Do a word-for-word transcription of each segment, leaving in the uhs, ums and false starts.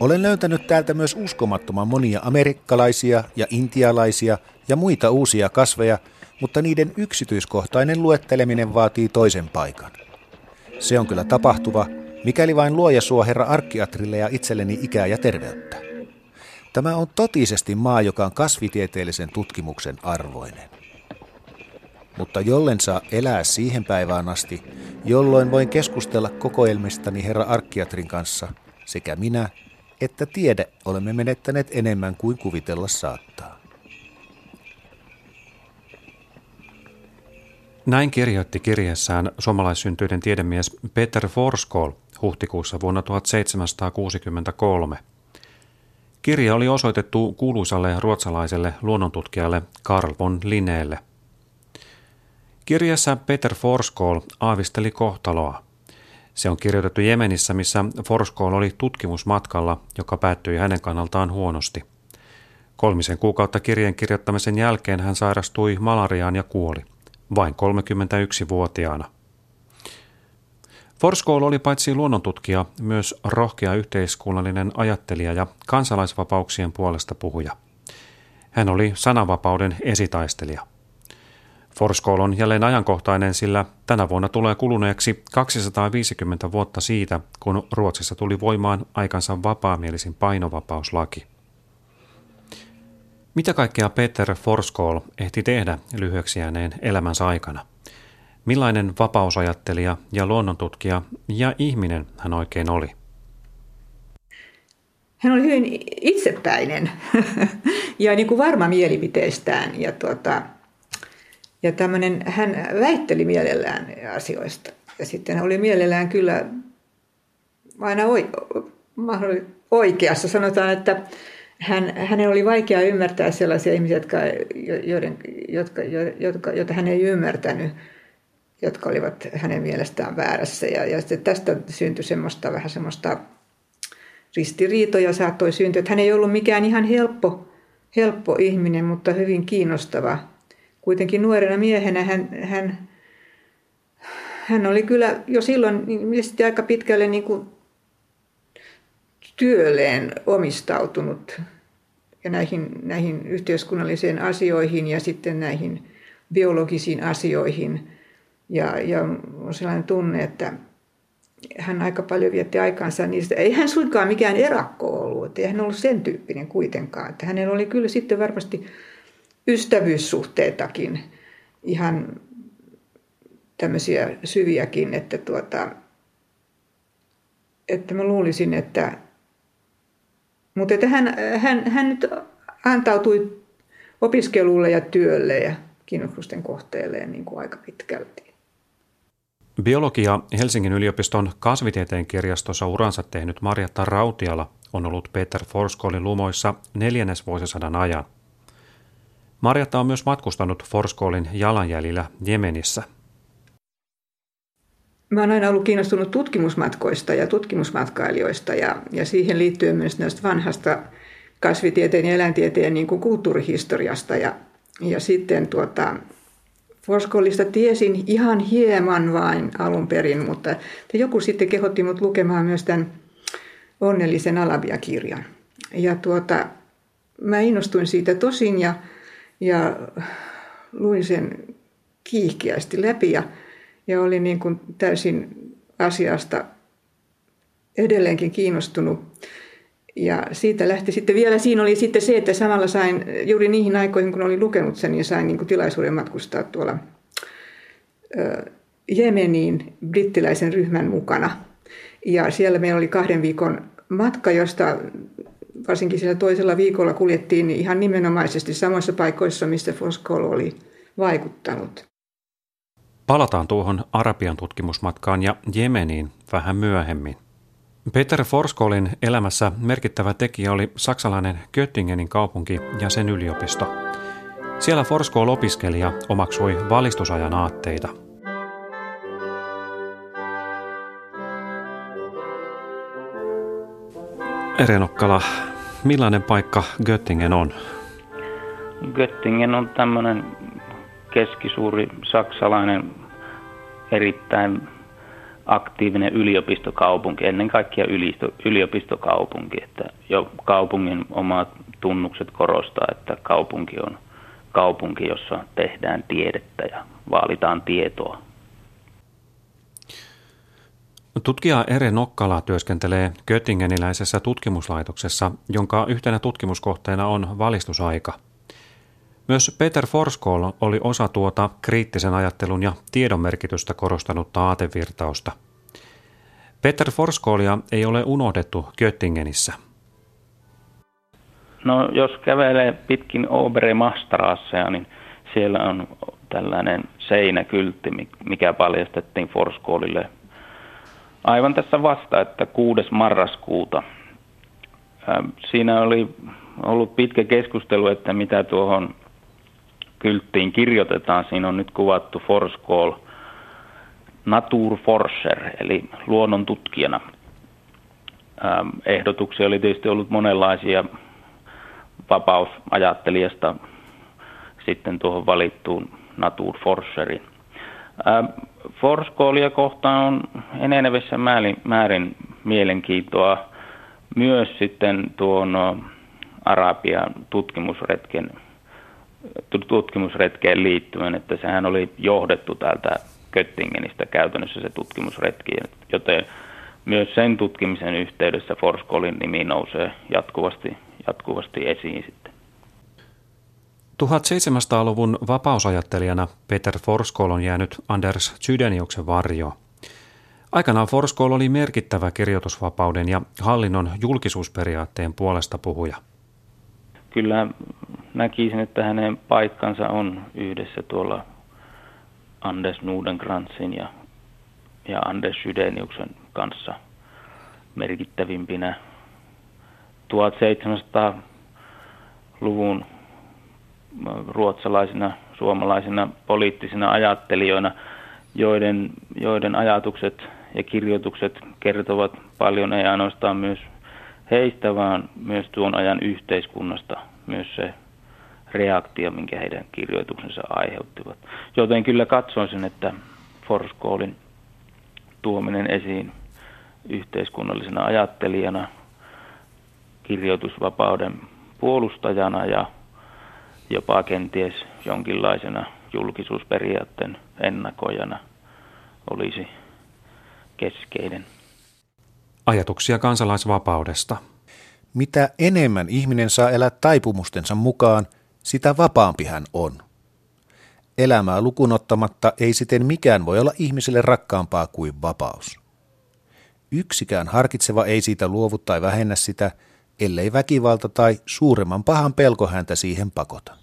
Olen löytänyt täältä myös uskomattoman monia amerikkalaisia ja intialaisia ja muita uusia kasveja, mutta niiden yksityiskohtainen luetteleminen vaatii toisen paikan. Se on kyllä tapahtuva, mikäli vain luoja suo herra Arkkiatrille ja itselleni ikää ja terveyttä. Tämä on totisesti maa, joka on kasvitieteellisen tutkimuksen arvoinen. Mutta jollen saa elää siihen päivään asti, jolloin voin keskustella kokoelmistani herra Arkkiatrin kanssa, sekä minä että tiede olemme menettäneet enemmän kuin kuvitella saattaa. Näin kirjoitti kirjeessään suomalaissyntyinen tiedemies Peter Forsskål huhtikuussa vuonna tuhatseitsemänsataakuusikymmentäkolme. Kirja oli osoitettu kuuluisalle ruotsalaiselle luonnontutkijalle Carl von Linnélle. Kirjassa Peter Forsskål aavisteli kohtaloa. Se on kirjoitettu Jemenissä, missä Forsskål oli tutkimusmatkalla, joka päättyi hänen kannaltaan huonosti. Kolmisen kuukautta kirjeen kirjoittamisen jälkeen hän sairastui malariaan ja kuoli, vain kolmekymmentäyksivuotiaana. Forsskål oli paitsi luonnontutkija, myös rohkea yhteiskunnallinen ajattelija ja kansalaisvapauksien puolesta puhuja. Hän oli sananvapauden esitaistelija. Forsskål on jälleen ajankohtainen, sillä tänä vuonna tulee kuluneeksi kaksisataaviisikymmentä vuotta siitä, kun Ruotsissa tuli voimaan aikansa vapaamielisin painovapauslaki. Mitä kaikkea Peter Forsskål ehti tehdä lyhyeksi jääneen elämänsä aikana? Millainen vapausajattelija ja luonnontutkija ja ihminen hän oikein oli? Hän oli hyvin itsepäinen ja niin kuin varma mielipiteistään ja tuota... Ja tämmöinen, hän väitteli mielellään asioista. Ja sitten hän oli mielellään kyllä aina oikeassa. Sanotaan, että hän, hänen oli vaikea ymmärtää sellaisia ihmisiä, jotka, joiden, jotka, jotka, joita hän ei ymmärtänyt, jotka olivat hänen mielestään väärässä. Ja, ja sitten tästä syntyi semmoista, vähän semmoista ristiriitoja saattoi syntyä. Että hän ei ollut mikään ihan helppo, helppo ihminen, mutta hyvin kiinnostava. Kuitenkin nuorena miehenä hän, hän, hän oli kyllä jo silloin mielestäni aika pitkälle niin kuin työlleen omistautunut ja näihin, näihin yhteiskunnallisiin asioihin ja sitten näihin biologisiin asioihin. Ja, ja on sellainen tunne, että hän aika paljon vietti aikaansa niistä. Ei hän suinkaan mikään erakko ollut, ei hän ollut sen tyyppinen kuitenkaan. Että hänellä oli kyllä sitten varmasti ystävyyssuhteitakin, ihan tämmöisiä syviäkin, että, tuota, että mä luulisin, että, mutta että hän, hän, hän nyt antautui opiskelulle ja työlle ja kiinnostusten kohteelleen niin kuin aika pitkälti. Biologia Helsingin yliopiston kasvitieteen kirjastossa uransa tehnyt Marjatta Rautiala on ollut Peter Forsskålin lumoissa neljännesvuosisadan ajan. Marjatta on myös matkustanut Forsskålin jalanjäljillä Jemenissä. Mä oon aina ollut kiinnostunut tutkimusmatkoista ja tutkimusmatkailijoista ja, ja siihen liittyen myös näistä vanhasta kasvitieteen ja eläintieteen niin kuin kulttuurihistoriasta. Ja, ja sitten tuota, Forsskålista tiesin ihan hieman vain alun perin, mutta joku sitten kehotti mut lukemaan myös tämän Onnellisen Alabia-kirjan. Ja tuota, mä innostuin siitä tosin ja Ja luin sen kiihkeästi läpi ja, ja olin niin kuin täysin asiasta edelleenkin kiinnostunut. Ja siitä lähti sitten vielä, siinä oli sitten se, että samalla sain, juuri niihin aikoihin kun olin lukenut sen, niin sain niin kuin tilaisuuden matkustaa tuolla ö, Jemeniin brittiläisen ryhmän mukana. Ja siellä meillä oli kahden viikon matka, josta varsinkin siellä toisella viikolla kuljettiin ihan nimenomaisesti samoissa paikoissa, mistä Forsskål oli vaikuttanut. Palataan tuohon Arabian tutkimusmatkaan ja Jemeniin vähän myöhemmin. Peter Forsskålin elämässä merkittävä tekijä oli saksalainen Göttingenin kaupunki ja sen yliopisto. Siellä Forsskål opiskeli ja omaksui valistusajan aatteita. Ere Nokkala, millainen paikka Göttingen on? Göttingen on tämmöinen keskisuuri saksalainen erittäin aktiivinen yliopistokaupunki, ennen kaikkea yliopistokaupunki, että jo kaupungin omat tunnukset korostaa, että kaupunki on kaupunki, jossa tehdään tiedettä ja vaalitaan tietoa. Tutkija Ere Nokkala työskentelee göttingeniläisessä tutkimuslaitoksessa, jonka yhtenä tutkimuskohteena on valistusaika. Myös Peter Forsskål oli osa tuota kriittisen ajattelun ja tiedon merkitystä korostanutta aatevirtausta. Peter Forsskålia ei ole unohdettu Göttingenissä. No, jos kävelee pitkin Obere-Maschstraßea, niin siellä on tällainen seinäkyltti, mikä paljastettiin Forsskålille aivan tässä vasta, että kuudes marraskuuta. Siinä oli ollut pitkä keskustelu, että mitä tuohon kylttiin kirjoitetaan. Siinä on nyt kuvattu Forsskål Naturforscher, eli luonnontutkijana. Ehdotuksia oli tietysti ollut monenlaisia vapausajattelijasta sitten tuohon valittuun Naturforscherin. Forsskålia kohtaan on enenevissä määrin mielenkiintoa myös sitten tuon Arabian tutkimusretken, tutkimusretkeen liittyen, että sehän oli johdettu täältä Göttingenistä käytännössä se tutkimusretki, joten myös sen tutkimisen yhteydessä Forsskålin nimi nousee jatkuvasti, jatkuvasti esiin sitten. tuhatseitsemänsataaluvun vapausajattelijana Peter Forsskål on jäänyt Anders Chydeniuksen varjoon. Aikanaan Forsskål oli merkittävä kirjoitusvapauden ja hallinnon julkisuusperiaatteen puolesta puhuja. Kyllä näkisin, että hänen paikkansa on yhdessä tuolla Anders Nudengrantsin ja, ja Anders Chydeniuksen kanssa merkittävimpinä tuhatseitsemänsataaluvun ruotsalaisina, suomalaisina poliittisina ajattelijoina, joiden, joiden ajatukset ja kirjoitukset kertovat paljon, ei ainoastaan myös heistä, vaan myös tuon ajan yhteiskunnasta, myös se reaktio, minkä heidän kirjoituksensa aiheuttivat. Joten kyllä katsoisin, että Forsskålin tuominen esiin yhteiskunnallisena ajattelijana, kirjoitusvapauden puolustajana ja jopa kenties jonkinlaisena julkisuusperiaatteen ennakoijana olisi keskeinen. Ajatuksia kansalaisvapaudesta. Mitä enemmän ihminen saa elää taipumustensa mukaan, sitä vapaampi hän on. Elämää lukunottamatta ei siten mikään voi olla ihmiselle rakkaampaa kuin vapaus. Yksikään harkitseva ei siitä luovu tai vähennä sitä, ellei väkivalta tai suuremman pahan pelko häntä siihen pakota.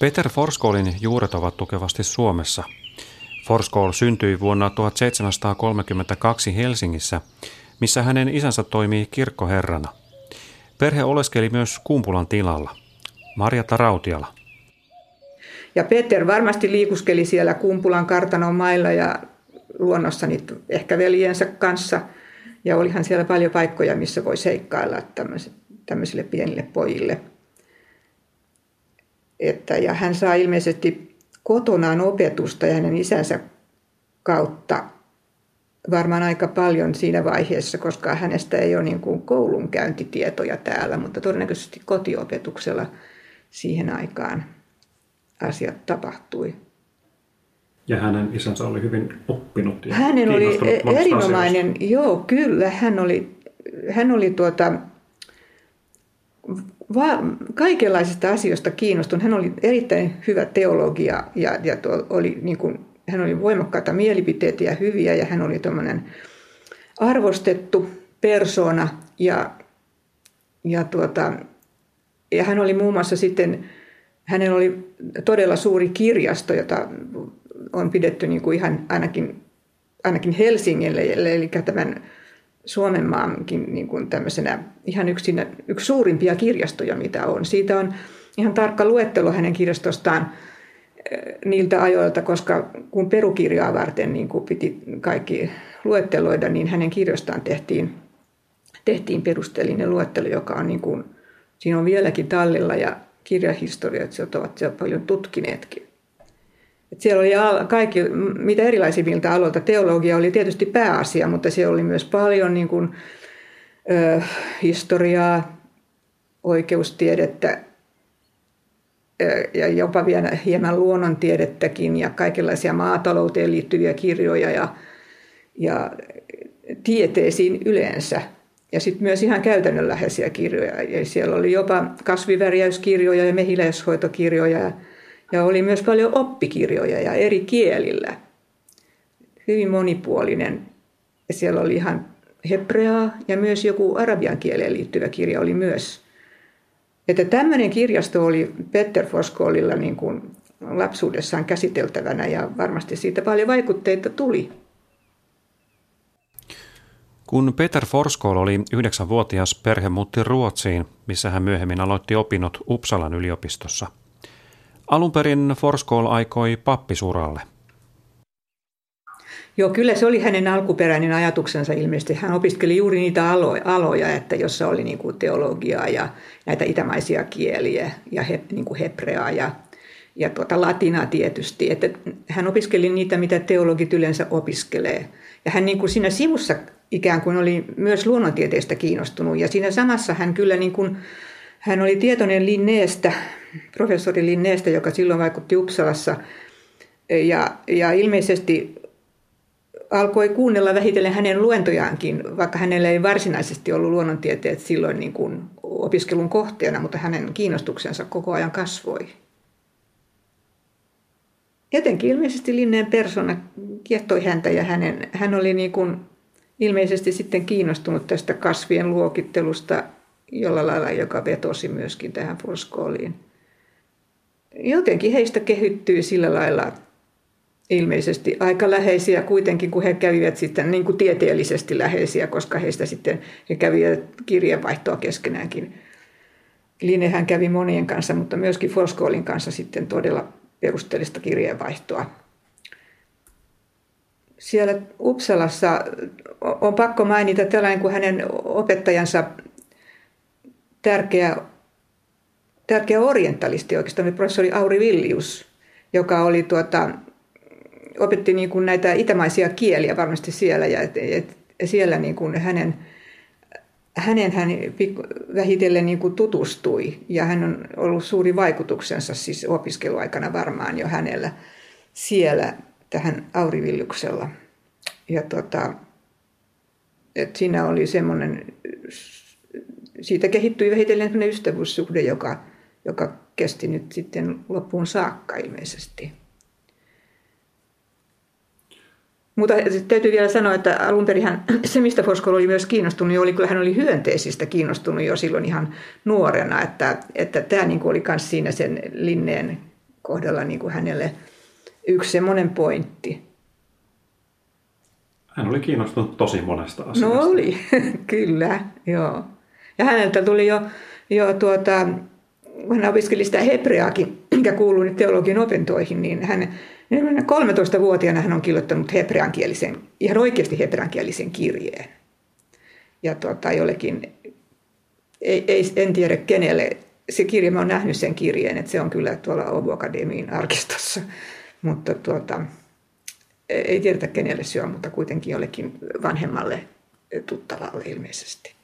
Peter Forsskålin juuret ovat tukevasti Suomessa. Forsskål syntyi vuonna tuhatseitsemänsataakolmekymmentäkaksi Helsingissä, missä hänen isänsä toimii kirkkoherrana. Perhe oleskeli myös Kumpulan tilalla. Marjatta Rautiala. Ja Peter varmasti liikuskeli siellä Kumpulan kartanon mailla ja luonnossa niitä ehkä veljensä kanssa. Ja olihan siellä paljon paikkoja, missä voi seikkailla tämmöisille pienille pojille. Että, ja hän saa ilmeisesti kotonaan opetusta ja hänen isänsä kautta varmaan aika paljon siinä vaiheessa, koska hänestä ei ole niin kuin koulunkäyntitietoja täällä, mutta todennäköisesti kotiopetuksella siihen aikaan asiat tapahtui. Ja hänen isänsä oli hyvin oppinut ja hänen oli erinomainen, asioista. Joo, kyllä. Hän oli, hän oli tuota... Va- kaikenlaisista asioista kiinnostunut. Hän oli erittäin hyvä teologia ja, ja tuo oli, niin kuin, hän oli voimakkaita mielipiteitä ja hyviä ja hän oli tuommoinen arvostettu persona ja, ja, tuota, ja hän oli muun muassa sitten, hänellä oli todella suuri kirjasto, jota on pidetty niin kuin ihan ainakin, ainakin Helsingille, eli tämän Suomenmaankin niin kuin tämmöisenä ihan yksi, yksi suurimpia kirjastoja, mitä on. Siitä on ihan tarkka luettelo hänen kirjastostaan niiltä ajoilta, koska kun perukirjaa varten niin kuin piti kaikki luetteloida, niin hänen kirjastaan tehtiin, tehtiin perusteellinen luettelo, joka on niin kuin Siinä on vieläkin tallilla ja kirjahistoriat ovat siellä paljon tutkineetkin. Et siellä oli kaikki, mitä erilaisimmilta aloilta, teologia oli tietysti pääasia, mutta siellä oli myös paljon niin kuin, ö, historiaa, oikeustiedettä ö, ja jopa vielä hieman luonnontiedettäkin ja kaikenlaisia maatalouteen liittyviä kirjoja ja, ja tieteisiin yleensä. Ja sitten myös ihan käytännönläheisiä kirjoja. Ja siellä oli jopa kasvivärjäyskirjoja ja mehiläishoitokirjoja. Ja oli myös paljon oppikirjoja ja eri kielillä. Hyvin monipuolinen. Ja siellä oli ihan hebreaa ja myös joku arabian kieleen liittyvä kirja oli myös. Että tämmöinen kirjasto oli Peter Forsskålilla niin kuin lapsuudessaan käsiteltävänä ja varmasti siitä paljon vaikutteita tuli. Kun Peter Forsskål oli yhdeksänvuotias, perhe muutti Ruotsiin, missä hän myöhemmin aloitti opinnot Uppsalan yliopistossa. Alun perin Forsskål aikoi pappisuralle. Joo, kyllä se oli hänen alkuperäinen ajatuksensa ilmeisesti. Hän opiskeli juuri niitä aloja, että jossa oli niin kuin teologiaa ja näitä itämaisia kieliä ja he, niin kuin hebreaa ja, ja tuota latinaa tietysti. Että hän opiskeli niitä, mitä teologit yleensä opiskelee. Ja hän niin kuin siinä sivussa ikään kuin oli myös luonnontieteistä kiinnostunut. Ja siinä samassa hän kyllä niin kuin, hän oli tietoinen Linnéestä, professori Linnéestä, joka silloin vaikutti Uppsalassa. Ja, ja ilmeisesti alkoi kuunnella vähitellen hänen luentojaankin, vaikka hänellä ei varsinaisesti ollut luonnontieteet silloin niin kuin opiskelun kohteena, mutta hänen kiinnostuksensa koko ajan kasvoi. Jotenkin ilmeisesti Linneen persona kiehtoi häntä ja hänen, hän oli niin kuin ilmeisesti sitten kiinnostunut tästä kasvien luokittelusta jollain lailla, joka vetosi myöskin tähän Forsskåliin. Jotenkin heistä kehittyi sillä lailla ilmeisesti aika läheisiä kuitenkin, kun he kävivät sitten niin kuin tieteellisesti läheisiä, koska heistä sitten he kävivät kirjeenvaihtoa keskenäänkin. Linnehän kävi monien kanssa, mutta myöskin Forsskålin kanssa sitten todella perusteellista kirjeenvaihtoa. Siellä Uppsalassa on pakko mainita tällainen kuin hänen opettajansa tärkeä, tärkeä orientalisti oikeastaan, professori Aurivillius, joka oli tuota, opetti niin kuin näitä itämaisia kieliä varmasti siellä. Ja et, et, siellä niin kuin hänen, hänen hän pikku, vähitellen niin kuin tutustui ja hän on ollut suuri vaikutuksensa siis opiskeluaikana varmaan jo hänellä siellä tähän Aurivilliuksella. Ja tuota, et siinä oli semmoinen, siitä kehittyi vähitellen semmoinen ystävyyssuhde, joka, joka kesti nyt sitten loppuun saakka ilmeisesti. Mutta täytyy vielä sanoa, että alun perin se, mistä Forsskål oli myös kiinnostunut, oli kyllä hän oli hyönteisistä kiinnostunut jo silloin ihan nuorena, että, että tämä niin kuin oli myös siinä sen Linneen kohdalla niin kuin hänelle yksi semmoinen pointti. Hän oli kiinnostunut tosi monesta asiasta. No oli, kyllä, joo. Ja häneltä tuli jo, jo tuota, hän opiskeli sitä hebreaakin, mikä kuuluu nyt teologin opintoihin, niin hän kolmetoistavuotiaana hän on kirjoittanut hebreankielisen, ihan oikeasti hebreankielisen kirjeen. Ja tuota, jollekin, ei, ei, en tiedä kenelle, se kirje, mä oon nähnyt sen kirjeen, että se on kyllä tuolla Åbo Akademin arkistossa. Mutta tuota, ei tiedetä kenelle se on, mutta kuitenkin jollekin vanhemmalle tuttavalle ilmeisesti.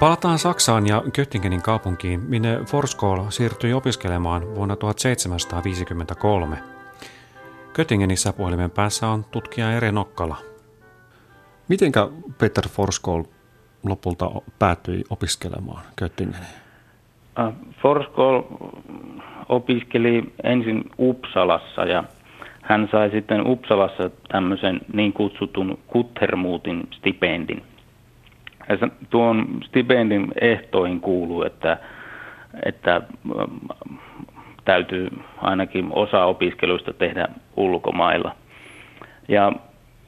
Palataan Saksaan ja Göttingenin kaupunkiin, minne Forsskål siirtyi opiskelemaan vuonna tuhatseitsemänsataaviisikymmentäkolme. Göttingenissä puhelimen päässä on tutkija Ere Nokkala. Mitenkä Peter Forsskål lopulta päätyi opiskelemaan Göttingeniin? Forsskål opiskeli ensin Uppsalassa ja hän sai sitten Uppsalassa tämmöisen niin kutsutun Guttermutin stipendin. Ja tuon stipendin ehtoihin kuuluu, että, että täytyy ainakin osa opiskeluista tehdä ulkomailla. Ja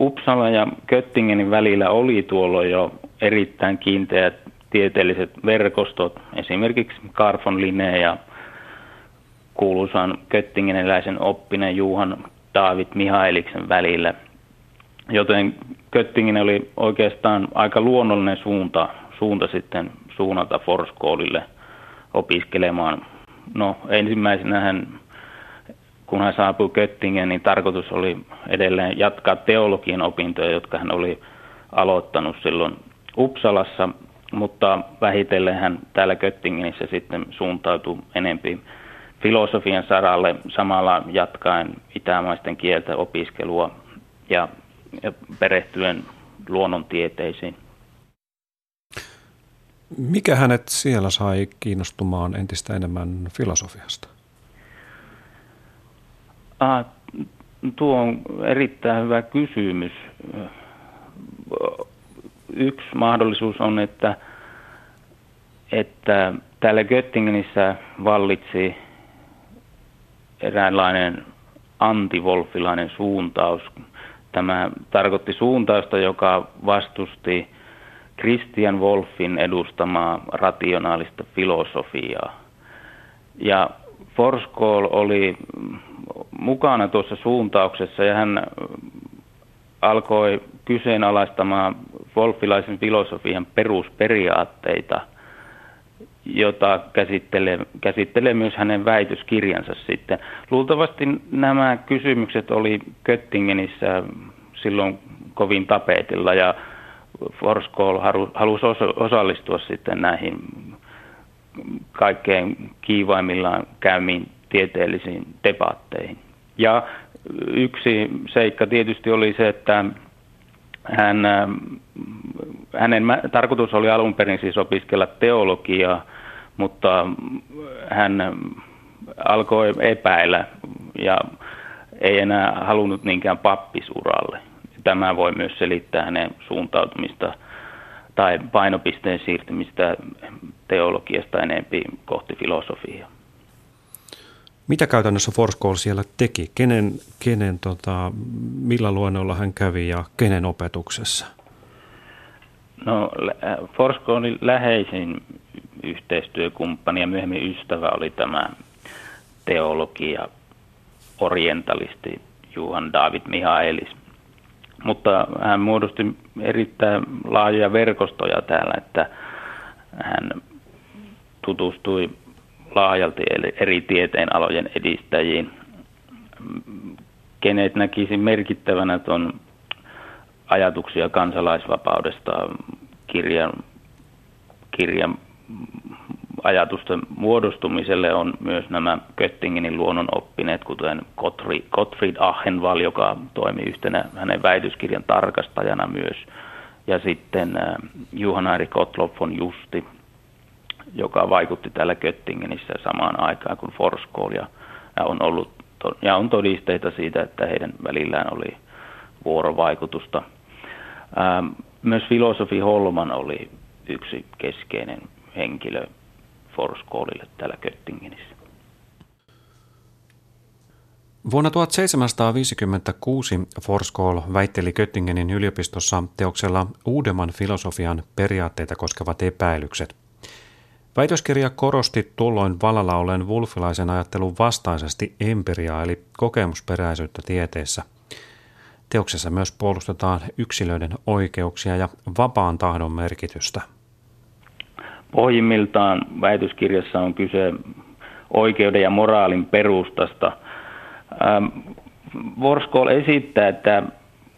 Uppsala ja Göttingenin välillä oli tuolloin jo erittäin kiinteät tieteelliset verkostot, esimerkiksi Carl von Linné ja kuuluisan göttingeniläisen oppineen Johan David Michaeliksen välillä. Joten Göttingen oli oikeastaan aika luonnollinen suunta, suunta sitten suunnata Forsskålille opiskelemaan. No ensimmäisenä hän, kun hän saapui Göttingen, niin tarkoitus oli edelleen jatkaa teologian opintoja, jotka hän oli aloittanut silloin Uppsalassa, mutta vähitellen hän täällä Göttingenissä sitten suuntautui enempi filosofian saralle samalla jatkaen itämaisten kieltä opiskelua ja ja perehtyen luonnontieteisiin. Mikä hänet siellä sai kiinnostumaan entistä enemmän filosofiasta? Ah, tuo on erittäin hyvä kysymys. Yksi mahdollisuus on, että, että täällä Göttingenissä vallitsi eräänlainen antivolfilainen suuntaus. Tämä tarkoitti suuntausta, joka vastusti Christian Wolffin edustamaa rationaalista filosofiaa. Ja Forsskål oli mukana tuossa suuntauksessa ja hän alkoi kyseenalaistamaan wolffilaisen filosofian perusperiaatteita, jota käsittelee, käsittelee myös hänen väitöskirjansa sitten. Luultavasti nämä kysymykset oli Göttingenissä silloin kovin tapetilla ja Forsskål halusi osallistua sitten näihin kaikkein kiivaimmillaan käymiin tieteellisiin debatteihin. Ja yksi seikka tietysti oli se, että hän, hänen tarkoitus oli alun perin siis opiskella teologiaa, mutta hän alkoi epäillä ja ei enää halunnut niinkään pappisuralle. Tämä voi myös selittää hänen suuntautumista tai painopisteen siirtymistä teologiasta enempi kohti filosofiaa. Mitä käytännössä Forsskål siellä teki? Kenen, kenen, tota, millä luennoilla hän kävi ja kenen opetuksessa? No, Forsskålin läheisin yhteistyökumppani ja myöhemmin ystävä oli tämä teologia orientalisti Johan David Michaelis. Mutta hän muodosti erittäin laajoja verkostoja täällä, että hän tutustui laajalti eri tieteenalojen edistäjiin. Kenet näkisin merkittävänä tuon ajatuksia kansalaisvapaudesta kirjan, kirjan ajatusten muodostumiselle on myös nämä Göttingenin luonnonoppineet, kuten Gottfried Ahenwall, joka toimi yhtenä hänen väitöskirjan tarkastajana myös, ja sitten Johann Erik Gottlieb von Justi, joka vaikutti täällä Göttingenissä samaan aikaan kuin Forsskål, ja on ollut ja on todisteita siitä, että heidän välillään oli vuorovaikutusta. Myös filosofi Holman oli yksi keskeinen henkilö Forsskålille täällä Göttingenissä. Vuonna tuhatseitsemänsataaviisikymmentäkuusi Forsskål väitteli Göttingenin yliopistossa teoksella uudemman filosofian periaatteita koskevat epäilykset. Väitöskirja korosti tuolloin vallalla olleen wolffilaisen ajattelun vastaisesti empiriaa eli kokemusperäisyyttä tieteessä. Teoksessa myös puolustetaan yksilöiden oikeuksia ja vapaan tahdon merkitystä. Pohjimmiltaan väitöskirjassa on kyse oikeuden ja moraalin perustasta. Forsskål esittää, että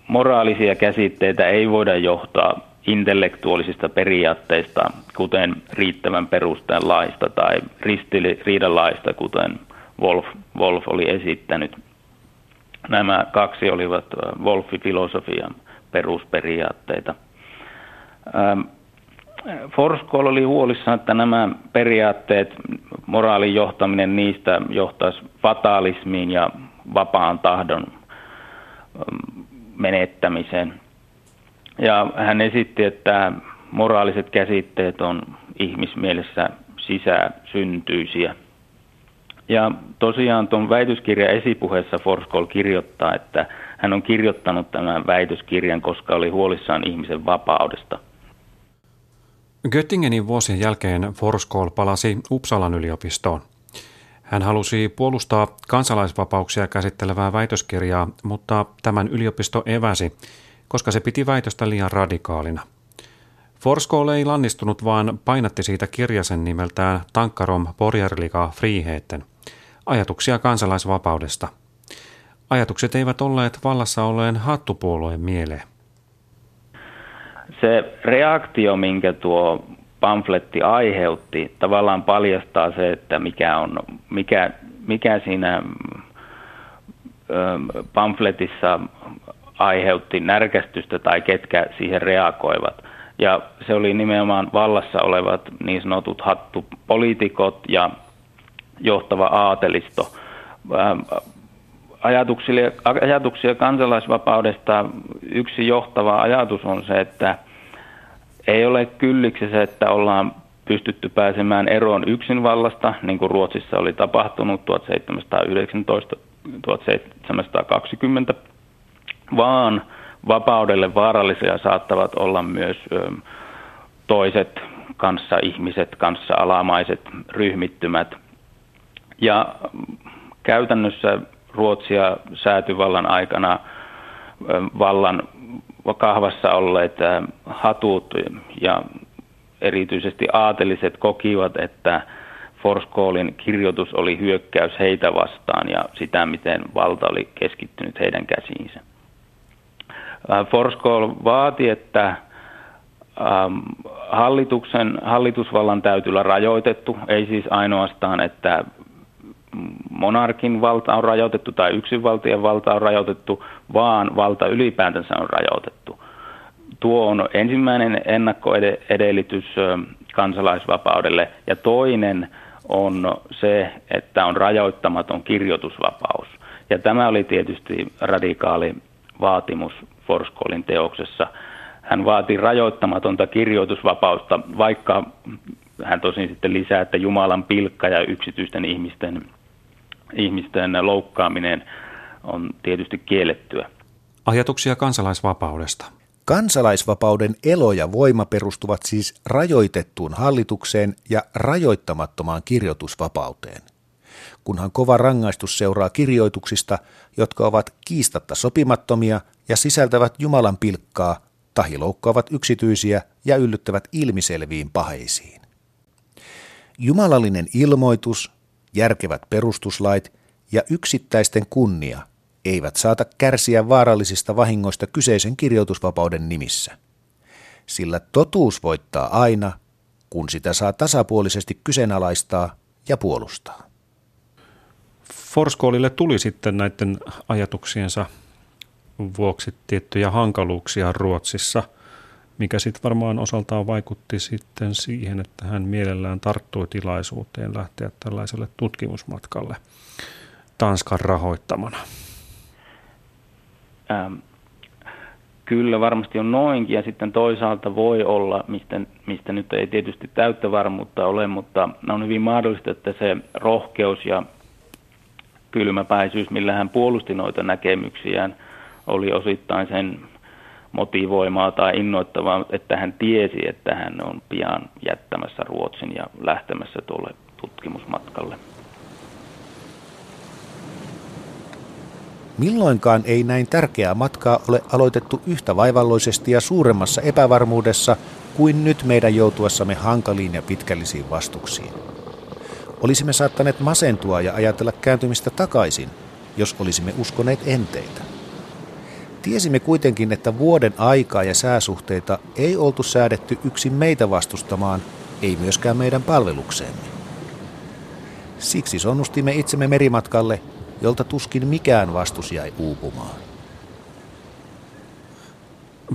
moraalisia käsitteitä ei voida johtaa intellektuaalisista periaatteista, kuten riittävän perusteen laista tai ristiriidan laista, kuten Wolff, Wolff oli esittänyt. Nämä kaksi olivat Wolffin filosofian perusperiaatteita. Forsskål oli huolissaan, että nämä periaatteet, moraalin johtaminen niistä johtaisi fatalismiin ja vapaan tahdon menettämiseen. Ja hän esitti, että moraaliset käsitteet on ihmismielessä sisäsyntyisiä. Ja tosiaan tuon väitöskirjan esipuheessa Forsskål kirjoittaa, että hän on kirjoittanut tämän väitöskirjan, koska oli huolissaan ihmisen vapaudesta. Göttingenin vuosien jälkeen Forsskål palasi Uppsalan yliopistoon. Hän halusi puolustaa kansalaisvapauksia käsittelevää väitöskirjaa, mutta tämän yliopisto eväsi, koska se piti väitöstä liian radikaalina. Forsskål ei lannistunut, vaan painatti siitä kirjasen nimeltään Tankar om Borgerliga Friheten, ajatuksia kansalaisvapaudesta. Ajatukset eivät olleet vallassa olleen hattupuolueen mieleen. Se reaktio, minkä tuo pamfletti aiheutti, tavallaan paljastaa se, että mikä, on, mikä, mikä siinä pamfletissa aiheutti närkästystä tai ketkä siihen reagoivat. Ja se oli nimenomaan vallassa olevat niin sanotut hattupoliitikot ja johtava aatelisto. Ajatuksia, ajatuksia kansalaisvapaudesta yksi johtava ajatus on se, että ei ole kylliksi se, että ollaan pystytty pääsemään eroon yksinvallasta, niin kuin Ruotsissa oli tapahtunut tuhatseitsemänsataayhdeksäntoista - tuhatseitsemänsataakaksikymmentä, vaan vapaudelle vaarallisia saattavat olla myös toiset kanssaihmiset, kanssaalamaiset ryhmittymät. Ja käytännössä Ruotsia säätyvallan aikana vallan kahvassa olleet hatut ja erityisesti aateliset kokivat, että Forsskålin kirjoitus oli hyökkäys heitä vastaan ja sitä, miten valta oli keskittynyt heidän käsiinsä. Forsskål vaati, että hallituksen, hallitusvallan täytyy olla rajoitettu, ei siis ainoastaan, että monarkin valta on rajoitettu tai yksinvaltien valta on rajoitettu, vaan valta ylipäätänsä on rajoitettu. Tuo on ensimmäinen ennakkoedellytys kansalaisvapaudelle ja toinen on se, että on rajoittamaton kirjoitusvapaus. Ja tämä oli tietysti radikaali vaatimus Forsskålin teoksessa. Hän vaati rajoittamatonta kirjoitusvapautta, vaikka hän tosin sitten lisää, että Jumalan pilkka ja yksityisten ihmisten, ihmisten loukkaaminen on tietysti kiellettyä. Ajatuksia kansalaisvapaudesta. Kansalaisvapauden elo ja voima perustuvat siis rajoitettuun hallitukseen ja rajoittamattomaan kirjoitusvapauteen. Kunhan kova rangaistus seuraa kirjoituksista, jotka ovat kiistatta sopimattomia ja sisältävät Jumalan pilkkaa, tahi loukkaavat yksityisiä ja yllyttävät ilmiselviin paheisiin. Jumalallinen ilmoitus, järkevät perustuslait ja yksittäisten kunnia eivät saata kärsiä vaarallisista vahingoista kyseisen kirjoitusvapauden nimissä. Sillä totuus voittaa aina, kun sitä saa tasapuolisesti kyseenalaistaa ja puolustaa. Forsskålille tuli sitten näiden ajatuksiensa vuoksi tiettyjä hankaluuksia Ruotsissa, mikä sitten varmaan osaltaan vaikutti sitten siihen, että hän mielellään tarttui tilaisuuteen lähteä tällaiselle tutkimusmatkalle Tanskan rahoittamana. Ähm, kyllä varmasti on noinkin ja sitten toisaalta voi olla, mistä, mistä nyt ei tietysti täyttä varmuutta ole, mutta on hyvin mahdollista, että se rohkeus ja kylmäpäisyys, millä hän puolusti noita näkemyksiään, oli osittain sen motivoimaa tai innoittavaa, että hän tiesi, että hän on pian jättämässä Ruotsin ja lähtemässä tuolle tutkimusmatkalle. Milloinkaan ei näin tärkeää matkaa ole aloitettu yhtä vaivalloisesti ja suuremmassa epävarmuudessa kuin nyt meidän joutuessamme hankaliin ja pitkällisiin vastuksiin. Olisimme saattaneet masentua ja ajatella kääntymistä takaisin, jos olisimme uskoneet enteitä. Tiesimme kuitenkin, että vuoden aikaa ja sääsuhteita ei oltu säädetty yksin meitä vastustamaan, ei myöskään meidän palvelukseemme. Siksi sonnustimme itsemme merimatkalle, jolta tuskin mikään vastus jäi uupumaan.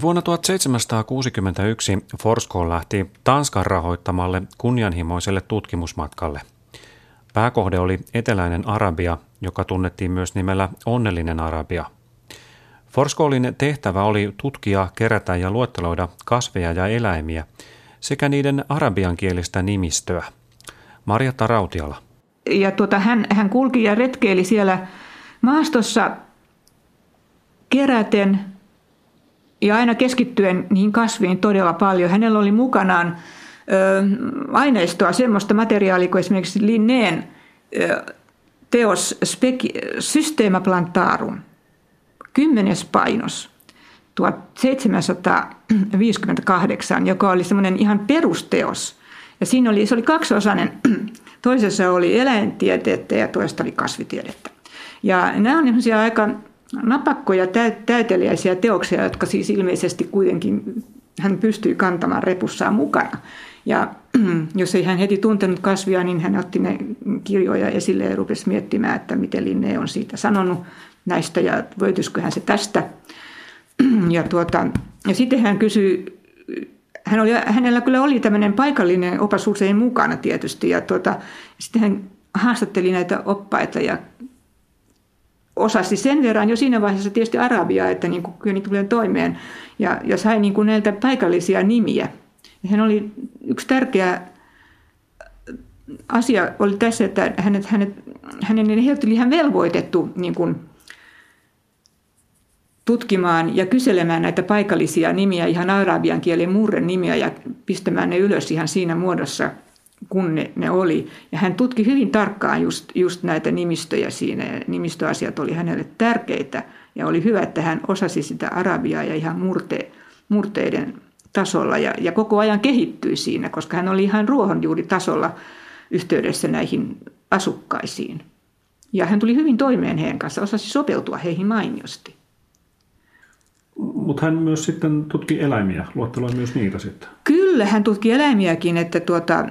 Vuonna tuhatseitsemänsataakuusikymmentäyksi Forsskål lähti Tanskan rahoittamalle kunnianhimoiselle tutkimusmatkalle. Pääkohde oli eteläinen Arabia, joka tunnettiin myös nimellä Onnellinen Arabia. Forsskålin tehtävä oli tutkia, kerätä ja luetteloida kasveja ja eläimiä sekä niiden arabiankielistä nimistöä. Marjatta Rautiala. Ja tuota, hän, hän kulki ja retkeili siellä maastossa keräten ja aina keskittyen niihin kasviin todella paljon. Hänellä oli mukanaan ö, aineistoa, semmoista materiaalia kuin esimerkiksi Linnén ö, teos Systema Plantarum. Kymmenes painos. tuhatseitsemänsataaviisikymmentäkahdeksan, joka oli semmoinen ihan perusteos. Ja siinä oli, se oli kaksiosainen. Toisessa oli eläintiedettä ja toisessa oli kasvitiedettä. Ja nämä on aika napakkoja, täyteliäisiä teoksia, jotka siis ilmeisesti kuitenkin hän pystyy kantamaan repussaan mukana. Ja jos ei hän heti tuntenut kasvia, niin hän otti ne kirjoja esille ja rupesi miettimään, että miten Linné on siitä sanonut näistä ja voitisiköhän se tästä. Ja, tuota, ja sitten hän kysyi, hän oli, hänellä kyllä oli tämmöinen paikallinen opas usein mukana tietysti, ja tuota, sitten hän haastatteli näitä oppaita ja osasi sen verran jo siinä vaiheessa tietysti arabiaa, että niin kuin, kyllä niitä tulee toimeen, ja, ja sai niin kuin näiltä paikallisia nimiä. Ja hän oli yksi tärkeä asia oli tässä, että hänet, hänet, hänen oli ihan velvoitettu niin kuin tutkimaan ja kyselemään näitä paikallisia nimiä, ihan arabian kielen murren nimiä, ja pistämään ne ylös ihan siinä muodossa, kun ne, ne oli. Ja hän tutki hyvin tarkkaan just, just näitä nimistöjä siinä, ja nimistöasiat oli hänelle tärkeitä, ja oli hyvä, että hän osasi sitä arabiaa ja ihan murte, murteiden tasolla, ja, ja koko ajan kehittyi siinä, koska hän oli ihan ruohonjuuritasolla yhteydessä näihin asukkaisiin. Ja hän tuli hyvin toimeen heidän kanssa, osasi sopeutua heihin mainiosti. Mutta hän myös sitten tutki eläimiä, luetteloi myös niitä sitten. Kyllä, hän tutki eläimiäkin, että tuota,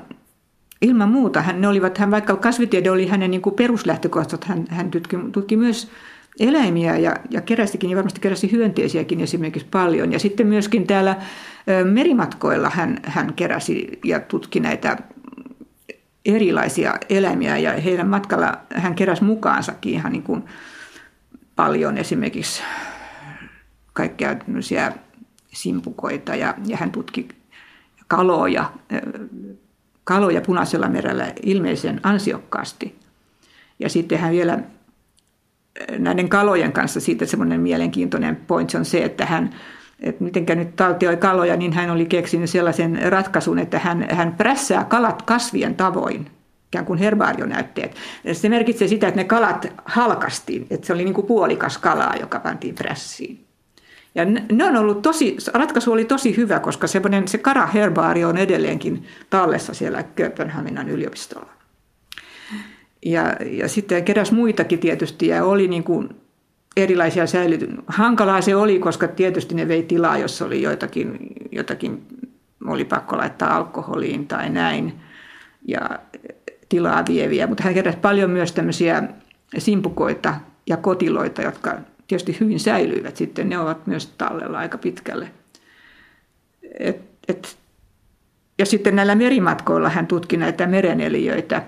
ilman muuta hän, ne olivat, hän, vaikka kasvitiede oli hänen niin kuin peruslähtökohtat, hän, hän tutki, tutki myös eläimiä ja, ja keräsikin, ja varmasti keräsi hyönteisiäkin esimerkiksi paljon. Ja sitten myöskin täällä merimatkoilla hän, hän keräsi ja tutki näitä erilaisia eläimiä, ja heidän matkalla hän keräsi mukaansakin ihan niin kuin paljon esimerkiksi kaikkia simpukoita, ja, ja hän tutki kaloja, kaloja Punaisella merellä ilmeisen ansiokkaasti. Ja sitten hän vielä näiden kalojen kanssa siitä semmoinen mielenkiintoinen pointti on se, että hän, että mitenkä nyt taltioi kaloja, niin hän oli keksinyt sellaisen ratkaisun, että hän, hän prässää kalat kasvien tavoin, ikään kuin herbaarionäytteet. Se merkitsee sitä, että ne kalat halkastiin, että se oli niin kuin puolikas kalaa, joka pantiin prässiin. Ja ne on ollut tosi, ratkaisu oli tosi hyvä, koska se karaherbaario on edelleenkin tallessa siellä Kööpenhaminan yliopistolla. Ja, ja sitten keräs muitakin tietysti, ja oli niin kuin erilaisia säilytyksiä. Hankalaa se oli, koska tietysti ne vei tilaa, jos oli joitakin, jotakin oli pakko laittaa alkoholiin tai näin, ja tilaa vieviä. Mutta hän keräsi paljon myös tämmöisiä simpukoita ja kotiloita, jotka tietysti hyvin säilyivät sitten, ne ovat myös tallella aika pitkälle. Et, et. Ja sitten näillä merimatkoilla hän tutki näitä merenelijöitä,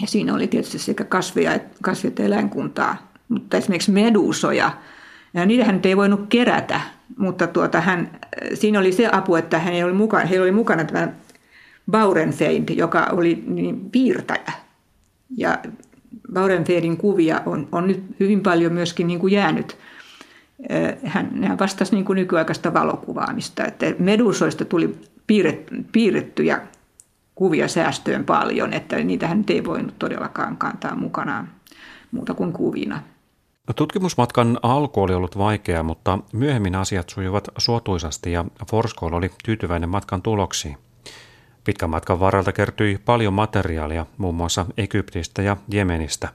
ja siinä oli tietysti sekä kasveja että eläinkuntaa, mutta esimerkiksi medusoja, ja niitähän nyt ei voinut kerätä, mutta tuota, hän, siinä oli se apu, että hän oli mukana, heillä oli mukana tämä Baurenfeind, joka oli niin, piirtäjä, ja Baurenfeindin kuvia on, on nyt hyvin paljon myöskin niin kuin jäänyt. Hän, hän vastasi niin kuin nykyaikaista valokuvaamista, että medusoista tuli piirret, piirrettyjä kuvia säästöön paljon, että niitähän nyt ei voinut todellakaan kantaa mukanaan muuta kuin kuvina. Tutkimusmatkan alku oli ollut vaikea, mutta myöhemmin asiat sujuvat suotuisasti ja Forsskål oli tyytyväinen matkan tuloksiin. Pitkän matkan varalta kertyi paljon materiaalia, muun muassa Egyptistä ja Jemenistä.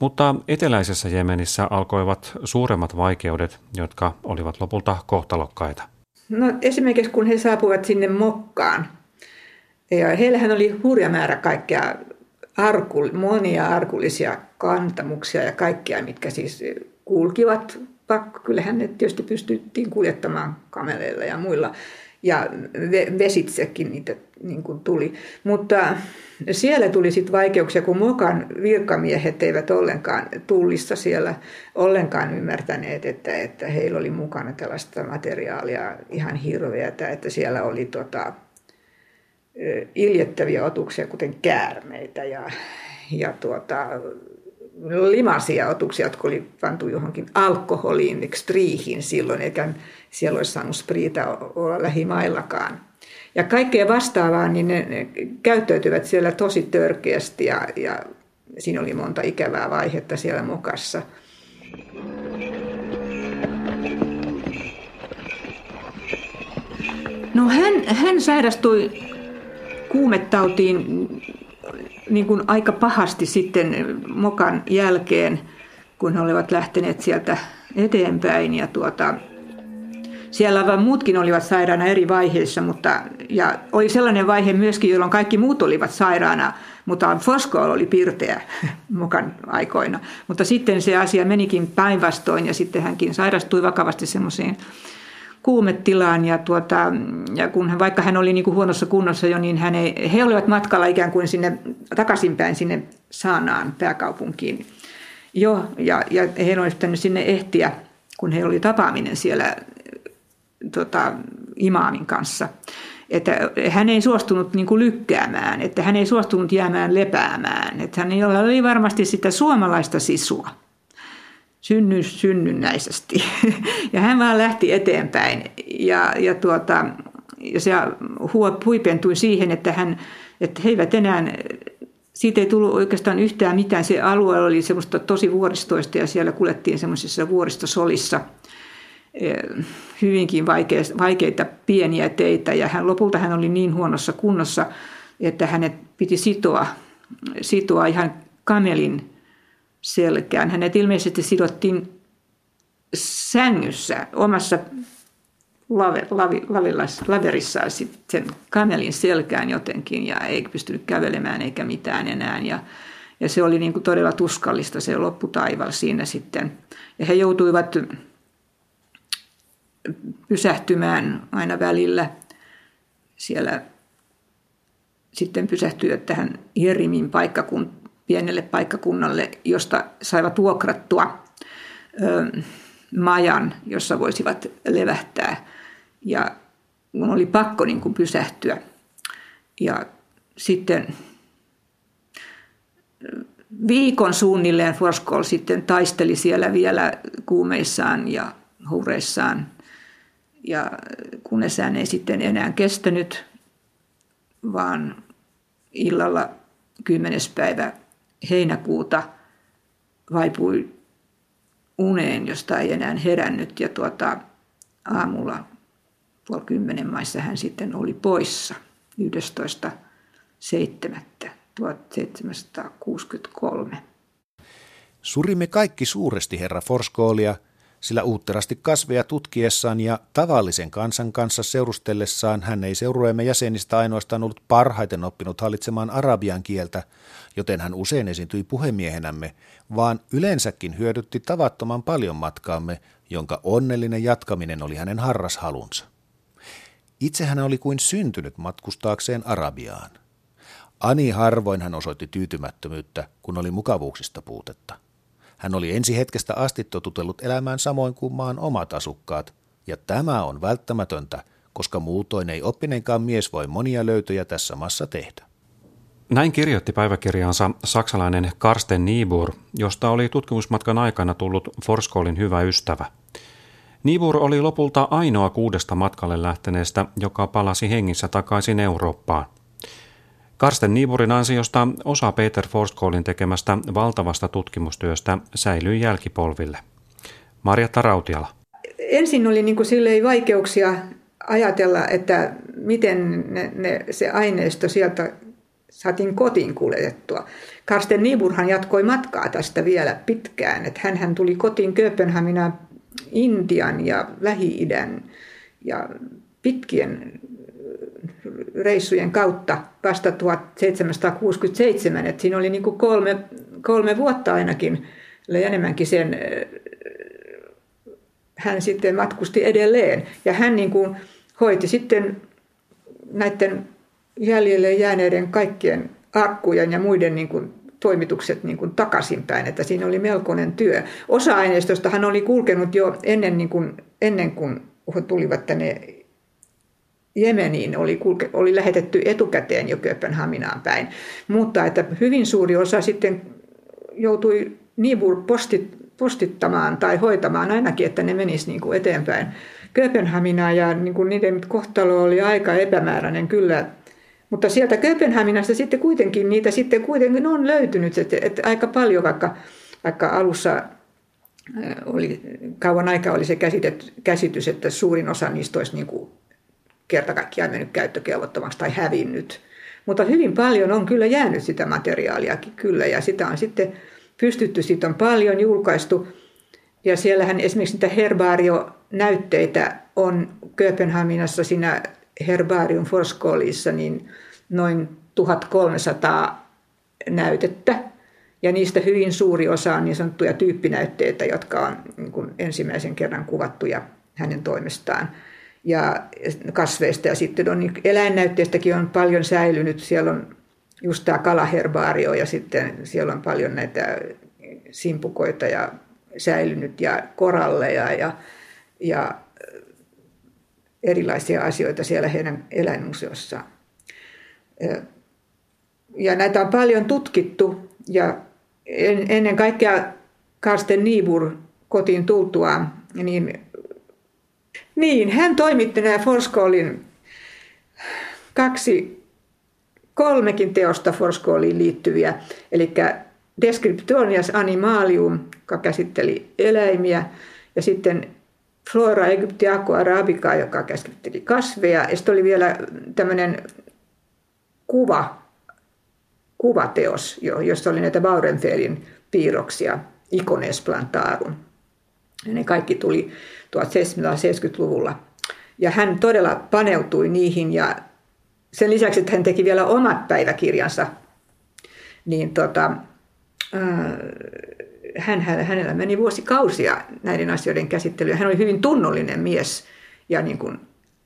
Mutta eteläisessä Jemenissä alkoivat suuremmat vaikeudet, jotka olivat lopulta kohtalokkaita. No, esimerkiksi kun he saapuivat sinne Mokkaan, ja heillähän oli hurja määrä kaikkia, arkul, monia arkullisia kantamuksia ja kaikkia, mitkä siis kulkivat. Kyllähän ne tietysti pystyttiin kuljettamaan kameleilla ja muilla. Ja vesitsekin niitä niin kuin tuli. Mutta siellä tuli sitten vaikeuksia, kun Mokan virkamiehet eivät ollenkaan tullissa siellä ollenkaan ymmärtäneet, että, että heillä oli mukana tällaista materiaalia ihan hirveätä, että siellä oli tota, iljettäviä otuksia, kuten käärmeitä ja, ja tuota, limaisia otuksia, jotka oli pantu johonkin alkoholiin, striihin silloin, eikä siellä olisi saanut spriitä olla lähimaillakaan. Ja kaikkea vastaavaa, niin ne, ne käyttäytyvät siellä tosi törkeästi, ja, ja siinä oli monta ikävää vaihetta siellä Mokassa. hän sairastui kuumetautiin niin kuin aika pahasti sitten Mokan jälkeen, kun he olivat lähteneet sieltä eteenpäin. Ja tuota, siellä vaan muutkin olivat sairaana eri vaiheissa, mutta, ja oli sellainen vaihe myöskin, jolloin kaikki muut olivat sairaana, mutta Forsskål oli pirteä Mokan aikoina. Mutta sitten se asia menikin päinvastoin ja sitten hänkin sairastui vakavasti semmoiseen kuumetilaan ja, tuota, ja kun hän, vaikka hän oli niin kuin huonossa kunnossa jo, niin hän ei, he olivat matkalla ikään kuin sinne takaisinpäin sinne Saanaan pääkaupunkiin jo ja, ja he olivat pitänyt sinne ehtiä, kun heillä oli tapaaminen siellä tota, imaamin kanssa. Että hän ei suostunut niin kuin lykkäämään, että hän ei suostunut jäämään lepäämään, että hänellä oli varmasti sitä suomalaista sisua. Synny, synnynnäisesti. Ja hän vaan lähti eteenpäin ja, ja, tuota, ja se huipentui siihen, että, hän, että he eivät enää, siitä ei tullut oikeastaan yhtään mitään. Se alue oli semmoista tosi vuoristoista ja siellä kuljettiin semmoisissa vuoristosolissa hyvinkin vaikeita pieniä teitä. Ja hän, lopulta hän oli niin huonossa kunnossa, että hänet piti sitoa, sitoa ihan kamelin selkään. Hänet ilmeisesti sidottiin sängyssä omassa lave, lavi, laverissaan sen kamelin selkään jotenkin ja ei pystynyt kävelemään eikä mitään enää. Ja, ja se oli niin kuin todella tuskallista se lopputaival siinä sitten. Ja he joutuivat pysähtymään aina välillä siellä. Sitten pysähtyivät tähän Hierimin paikkakuntaan, pienelle paikkakunnalle, josta saivat vuokrattua ö, majan, jossa voisivat levähtää. Ja mun oli pakko niin kuin pysähtyä. Ja sitten viikon suunnilleen Forsskål sitten taisteli siellä vielä kuumeissaan ja huureissaan. Ja kunnes hän ei sitten enää kestänyt, vaan illalla kymmenes päivä heinäkuuta vaipui uneen, josta ei enää herännyt ja tuota, aamulla puoli kymmenen maissa hän sitten oli poissa yhdestoista seitsemättä tuhatseitsemänsataakuusikymmentäkolme. Surimme kaikki suuresti herra Forsskålia, sillä uutterasti kasveja tutkiessaan ja tavallisen kansan kanssa seurustellessaan hän ei seurueemme jäsenistä ainoastaan ollut parhaiten oppinut hallitsemaan arabian kieltä, joten hän usein esiintyi puhemiehenämme, vaan yleensäkin hyödytti tavattoman paljon matkaamme, jonka onnellinen jatkaminen oli hänen harrashalunsa. Itse hän oli kuin syntynyt matkustaakseen Arabiaan. Ani harvoin hän osoitti tyytymättömyyttä, kun oli mukavuuksista puutetta. Hän oli ensi hetkestä asti totutellut elämään samoin kuin maan omat asukkaat, ja tämä on välttämätöntä, koska muutoin ei oppineenkaan mies voi monia löytöjä tässä maassa tehdä. Näin kirjoitti päiväkirjaansa saksalainen Karsten Niebuhr, josta oli tutkimusmatkan aikana tullut Forsskålin hyvä ystävä. Niebuhr oli lopulta ainoa kuudesta matkalle lähteneestä, joka palasi hengissä takaisin Eurooppaan. Karsten Niebuhrin ansiosta osa Peter Forsskålin tekemästä valtavasta tutkimustyöstä säilyi jälkipolville. Marjatta Rautiala. Ensin oli niin kuin silleen vaikeuksia ajatella, että miten ne, ne, se aineisto sieltä saatiin kotiin kuljetettua. Karsten Niebuhrhan jatkoi matkaa tästä vielä pitkään. Että hänhän tuli kotiin Kööpenhaminaan Intian ja Lähi-idän ja pitkien reissujen kautta vasta tuhatseitsemänsataakuusikymmentäseitsemän, että siinä oli niin kuin kolme, kolme vuotta ainakin, ja enemmänkin sen, hän sitten matkusti edelleen. Ja hän niin kuin hoiti sitten näiden jäljelle jääneiden kaikkien arkkujen ja muiden niin kuin toimitukset niin kuin takaisinpäin, että siinä oli melkoinen työ. Osa aineistosta hän oli kulkenut jo ennen, niin kuin, ennen kuin tulivat tänne Jemeniin, oli, kulke, oli lähetetty etukäteen jo Kööpenhaminaan päin, mutta että hyvin suuri osa sitten joutui Niebuhr postit, postittamaan tai hoitamaan ainakin, että ne menisi niin kuin eteenpäin Kööpenhaminaan ja niin kuin niiden kohtalo oli aika epämääräinen kyllä, mutta sieltä Kööpenhaminasta sitten kuitenkin niitä sitten kuitenkin on löytynyt, että, että aika paljon vaikka, vaikka alussa oli, kauan aikaa oli se käsitys, että suurin osa niistä olisi niin kuin kerta kaikkiaan mennyt käyttökelvottomaksi tai hävinnyt. Mutta hyvin paljon on kyllä jäänyt sitä materiaaliakin kyllä, ja sitä on sitten pystytty, siitä on paljon julkaistu. Ja siellähän esimerkiksi niitä herbaario-näytteitä on Kööpenhaminassa siinä Herbarium Forsskålissa niin noin tuhatkolmesataa näytettä. Ja niistä hyvin suuri osa on niin sanottuja tyyppinäytteitä, jotka on niin kuin ensimmäisen kerran kuvattuja hänen toimestaan. Ja kasveista ja sitten on, eläinnäytteistäkin on paljon säilynyt. Siellä on just tämä kalaherbaario ja sitten siellä on paljon näitä simpukoita ja säilynyt ja koralleja ja, ja erilaisia asioita siellä heidän eläinmuseossaan. Ja näitä on paljon tutkittu ja ennen kaikkea Karsten Niebuhr kotiin tultuaan, niin, niin hän toimitti nämä Forsskålin kaksi, kolmekin teosta Forsskåliin liittyviä, eli Descriptio Animalium, joka käsitteli eläimiä, ja sitten Flora Egyptiae et Arabica, joka käsitteli kasveja, ja sitten oli vielä tämmöinen kuva, kuvateos, jossa oli näitä Baurenfeindin piirroksia, Icones plantarum. Ja ne kaikki tuli seitsemäntoistasataaseitsemänkymmentäluvulla. Ja hän todella paneutui niihin, ja sen lisäksi, että hän teki vielä omat päiväkirjansa, niin tota... Hän, hänellä meni vuosikausia näiden asioiden käsittelyyn. Hän oli hyvin tunnollinen mies ja niin kuin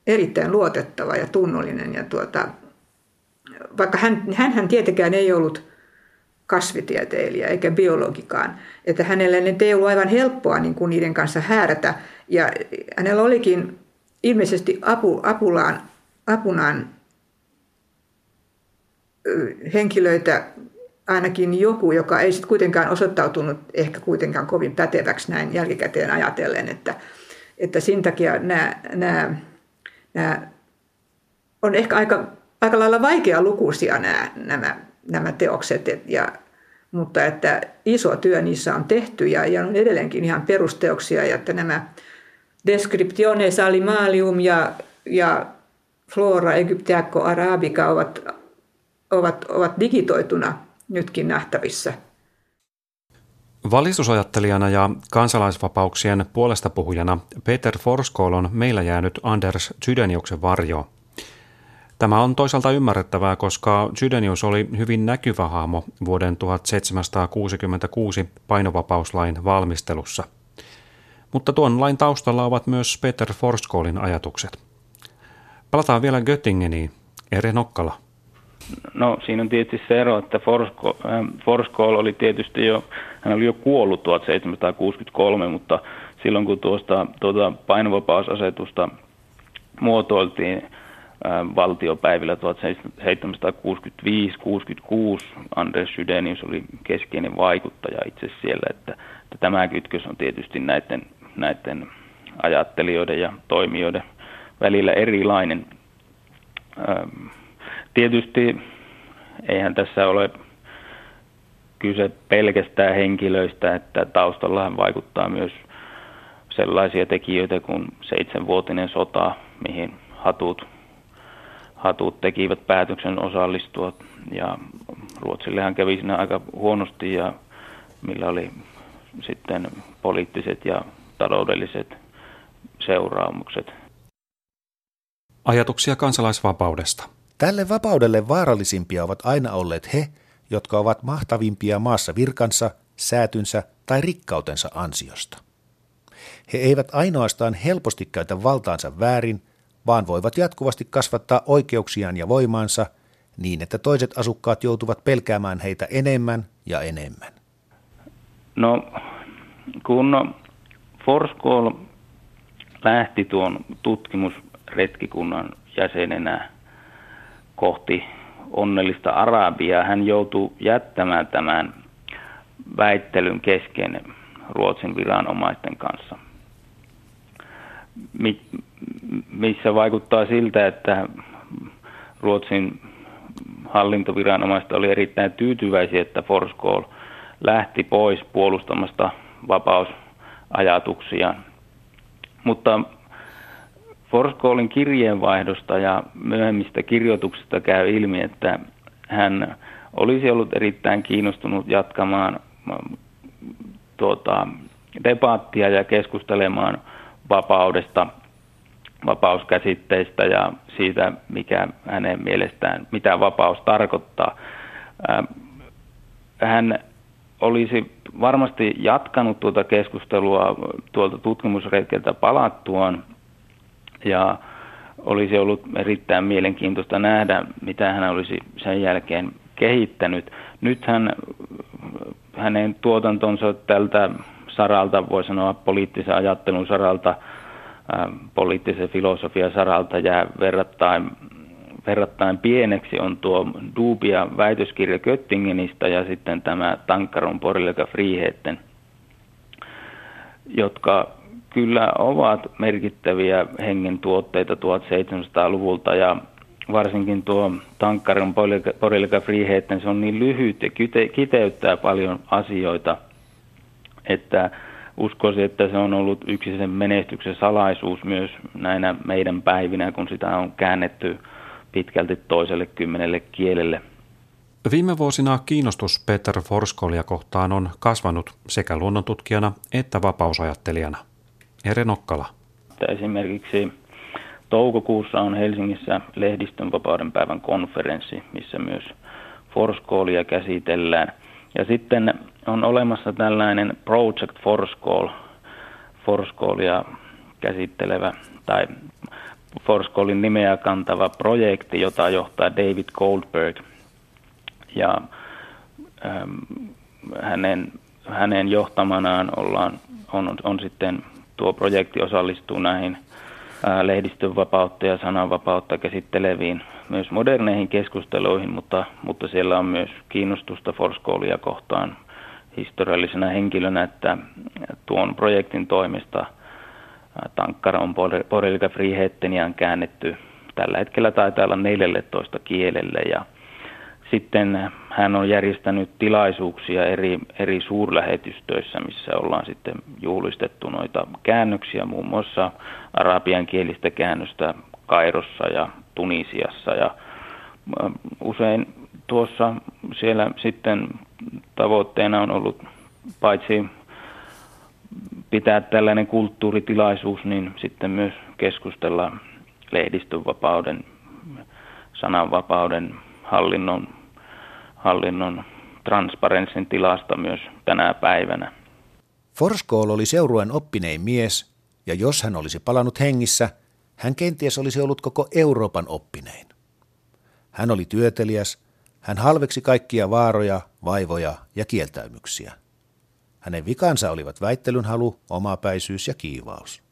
erittäin luotettava ja tunnollinen. Ja tuota, vaikka hän, hänhän tietenkään ei ollut kasvitieteilijä eikä biologikaan. Että hänellä nyt ei ollut aivan helppoa niin kuin niiden kanssa häärätä. Ja hänellä olikin ilmeisesti apu, apulaan, apunaan henkilöitä, ainakin joku, joka ei sitten kuitenkaan osoittautunut ehkä kuitenkaan kovin päteväksi näin jälkikäteen ajatellen, että, että sen takia nämä, nämä, nämä on ehkä aika, aika lailla vaikealukuisia nämä, nämä, nämä teokset, et, ja, mutta että iso työ niissä on tehty ja, ja on edelleenkin ihan perusteoksia, ja että nämä Descriptiones Animalium ja, ja Flora Egyptiae et Arabica ovat, ovat, ovat digitoituna nytkin nähtävissä. Valistusajattelijana ja kansalaisvapauksien puolestapuhujana Peter Forsskål on meillä jäänyt Anders Chydeniuksen varjo. Tämä on toisaalta ymmärrettävää, koska Chydenius oli hyvin näkyvä hahmo vuoden tuhatseitsemänsataakuusikymmentäkuusi painovapauslain valmistelussa. Mutta tuon lain taustalla ovat myös Peter Forsskålin ajatukset. Palataan vielä Göttingeniin. Ere Nokkala. No siinä on tietysti se ero, että Forsskål oli tietysti jo, hän oli jo kuollut tuhatseitsemänsataakuusikymmentäkolme, mutta silloin kun tuosta tuota painovapausasetusta muotoiltiin ää, valtiopäivillä tuhatseitsemänsataakuusikymmentäviisi kuusikymmentäkuusi, Anders Chydenius oli keskeinen vaikuttaja itse siellä, että, että tämä kytkös on tietysti näiden, näiden ajattelijoiden ja toimijoiden välillä erilainen. Ää, Tietysti eihän tässä ole kyse pelkästään henkilöistä, että taustallahan vaikuttaa myös sellaisia tekijöitä kuin seitsemänvuotinen sota, mihin hatut, hatut tekivät päätöksen osallistua. Ja Ruotsillehan kävi siinä aika huonosti ja millä oli sitten poliittiset ja taloudelliset seuraamukset. Ajatuksia kansalaisvapaudesta. Tälle vapaudelle vaarallisimpia ovat aina olleet he, jotka ovat mahtavimpia maassa virkansa, säätynsä tai rikkautensa ansiosta. He eivät ainoastaan helposti käytä valtaansa väärin, vaan voivat jatkuvasti kasvattaa oikeuksiaan ja voimaansa niin, että toiset asukkaat joutuvat pelkäämään heitä enemmän ja enemmän. No, kun Forsskål lähti tuon tutkimusretkikunnan jäsenenä kohti onnellista Arabiaa, hän joutui jättämään tämän väittelyn kesken Ruotsin viranomaisten kanssa, missä vaikuttaa siltä, että Ruotsin hallintoviranomaiset oli erittäin tyytyväisiä, että Forsskål lähti pois puolustamasta vapausajatuksiaan. Mutta Forsskålin kirjeenvaihdosta ja myöhemmistä kirjoituksista käy ilmi, että hän olisi ollut erittäin kiinnostunut jatkamaan tuota, debattia ja keskustelemaan vapaudesta, vapauskäsitteistä ja siitä, mikä hänen mielestään, mitä vapaus tarkoittaa. Hän olisi varmasti jatkanut tuota keskustelua tuolta tutkimusretkeltä palattuaan ja olisi ollut erittäin mielenkiintoista nähdä, mitä hän olisi sen jälkeen kehittänyt. Nythän hänen tuotantonsa tältä saralta, voi sanoa poliittisen ajattelun saralta, poliittisen filosofian saralta jää verrattain, verrattain pieneksi, on tuo Dubia väitöskirja Göttingenistä ja sitten tämä Tankar om Borgerliga Friheten, jotka kyllä ovat merkittäviä hengen tuotteita seitsemäntoistasataluvulta ja varsinkin tuo Tankar om Borgerliga Friheten, se on niin lyhyt ja kiteyttää paljon asioita, että uskoisin, että se on ollut yksi sen menestyksen salaisuus myös näinä meidän päivinä, kun sitä on käännetty pitkälti toiselle kymmenelle kielelle. Viime vuosina kiinnostus Peter Forsskålia kohtaan on kasvanut sekä luonnontutkijana että vapausajattelijana. Ere Nokkala. Esimerkiksi toukokuussa on Helsingissä lehdistönvapauden päivän konferenssi, missä myös Forsskålia käsitellään. Ja sitten on olemassa tällainen Project Forskall, Forskallia käsittelevä tai Forskallin nimeä kantava projekti, jota johtaa David Goldberg. Ja ähm, hänen, hänen johtamanaan ollaan, on, on sitten tuo projekti osallistuu näihin äh, lehdistönvapautta ja sananvapautta käsitteleviin myös moderneihin keskusteluihin, mutta, mutta siellä on myös kiinnostusta Forsskålia kohtaan historiallisena henkilönä, että tuon projektin toimesta Tankar om Borgerliga Friheten on käännetty tällä hetkellä taitaa olla neljälletoista kielelle. Ja sitten hän on järjestänyt tilaisuuksia eri, eri suurlähetystöissä, missä ollaan sitten juhlistettu noita käännöksiä, muun muassa arabian kielistä käännöstä Kairossa ja Tunisiassa ja usein tuossa siellä sitten tavoitteena on ollut paitsi pitää tällainen kulttuuritilaisuus, niin sitten myös keskustella lehdistönvapauden, sananvapauden, hallinnon, hallinnon transparenssin tilasta myös tänä päivänä. Forsskål oli seurueen oppinein mies ja jos hän olisi palannut hengissä, hän kenties olisi ollut koko Euroopan oppinein. Hän oli työteliäs, hän halveksi kaikkia vaaroja, vaivoja ja kieltäymyksiä. Hänen vikansa olivat väittelynhalu, omapäisyys ja kiivaus.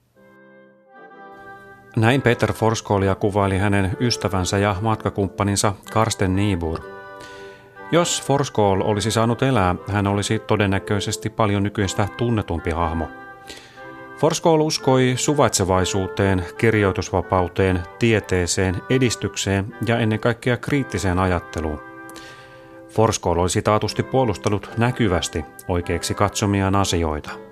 Näin Peter Forsskålia kuvaili hänen ystävänsä ja matkakumppaninsa Karsten Niebuhr. Jos Forsskål olisi saanut elää, hän olisi todennäköisesti paljon nykyistä tunnetumpi hahmo. Forsskål uskoi suvaitsevaisuuteen, kirjoitusvapauteen, tieteeseen, edistykseen ja ennen kaikkea kriittiseen ajatteluun. Forsskål olisi taatusti puolustanut näkyvästi oikeiksi katsomiaan asioita.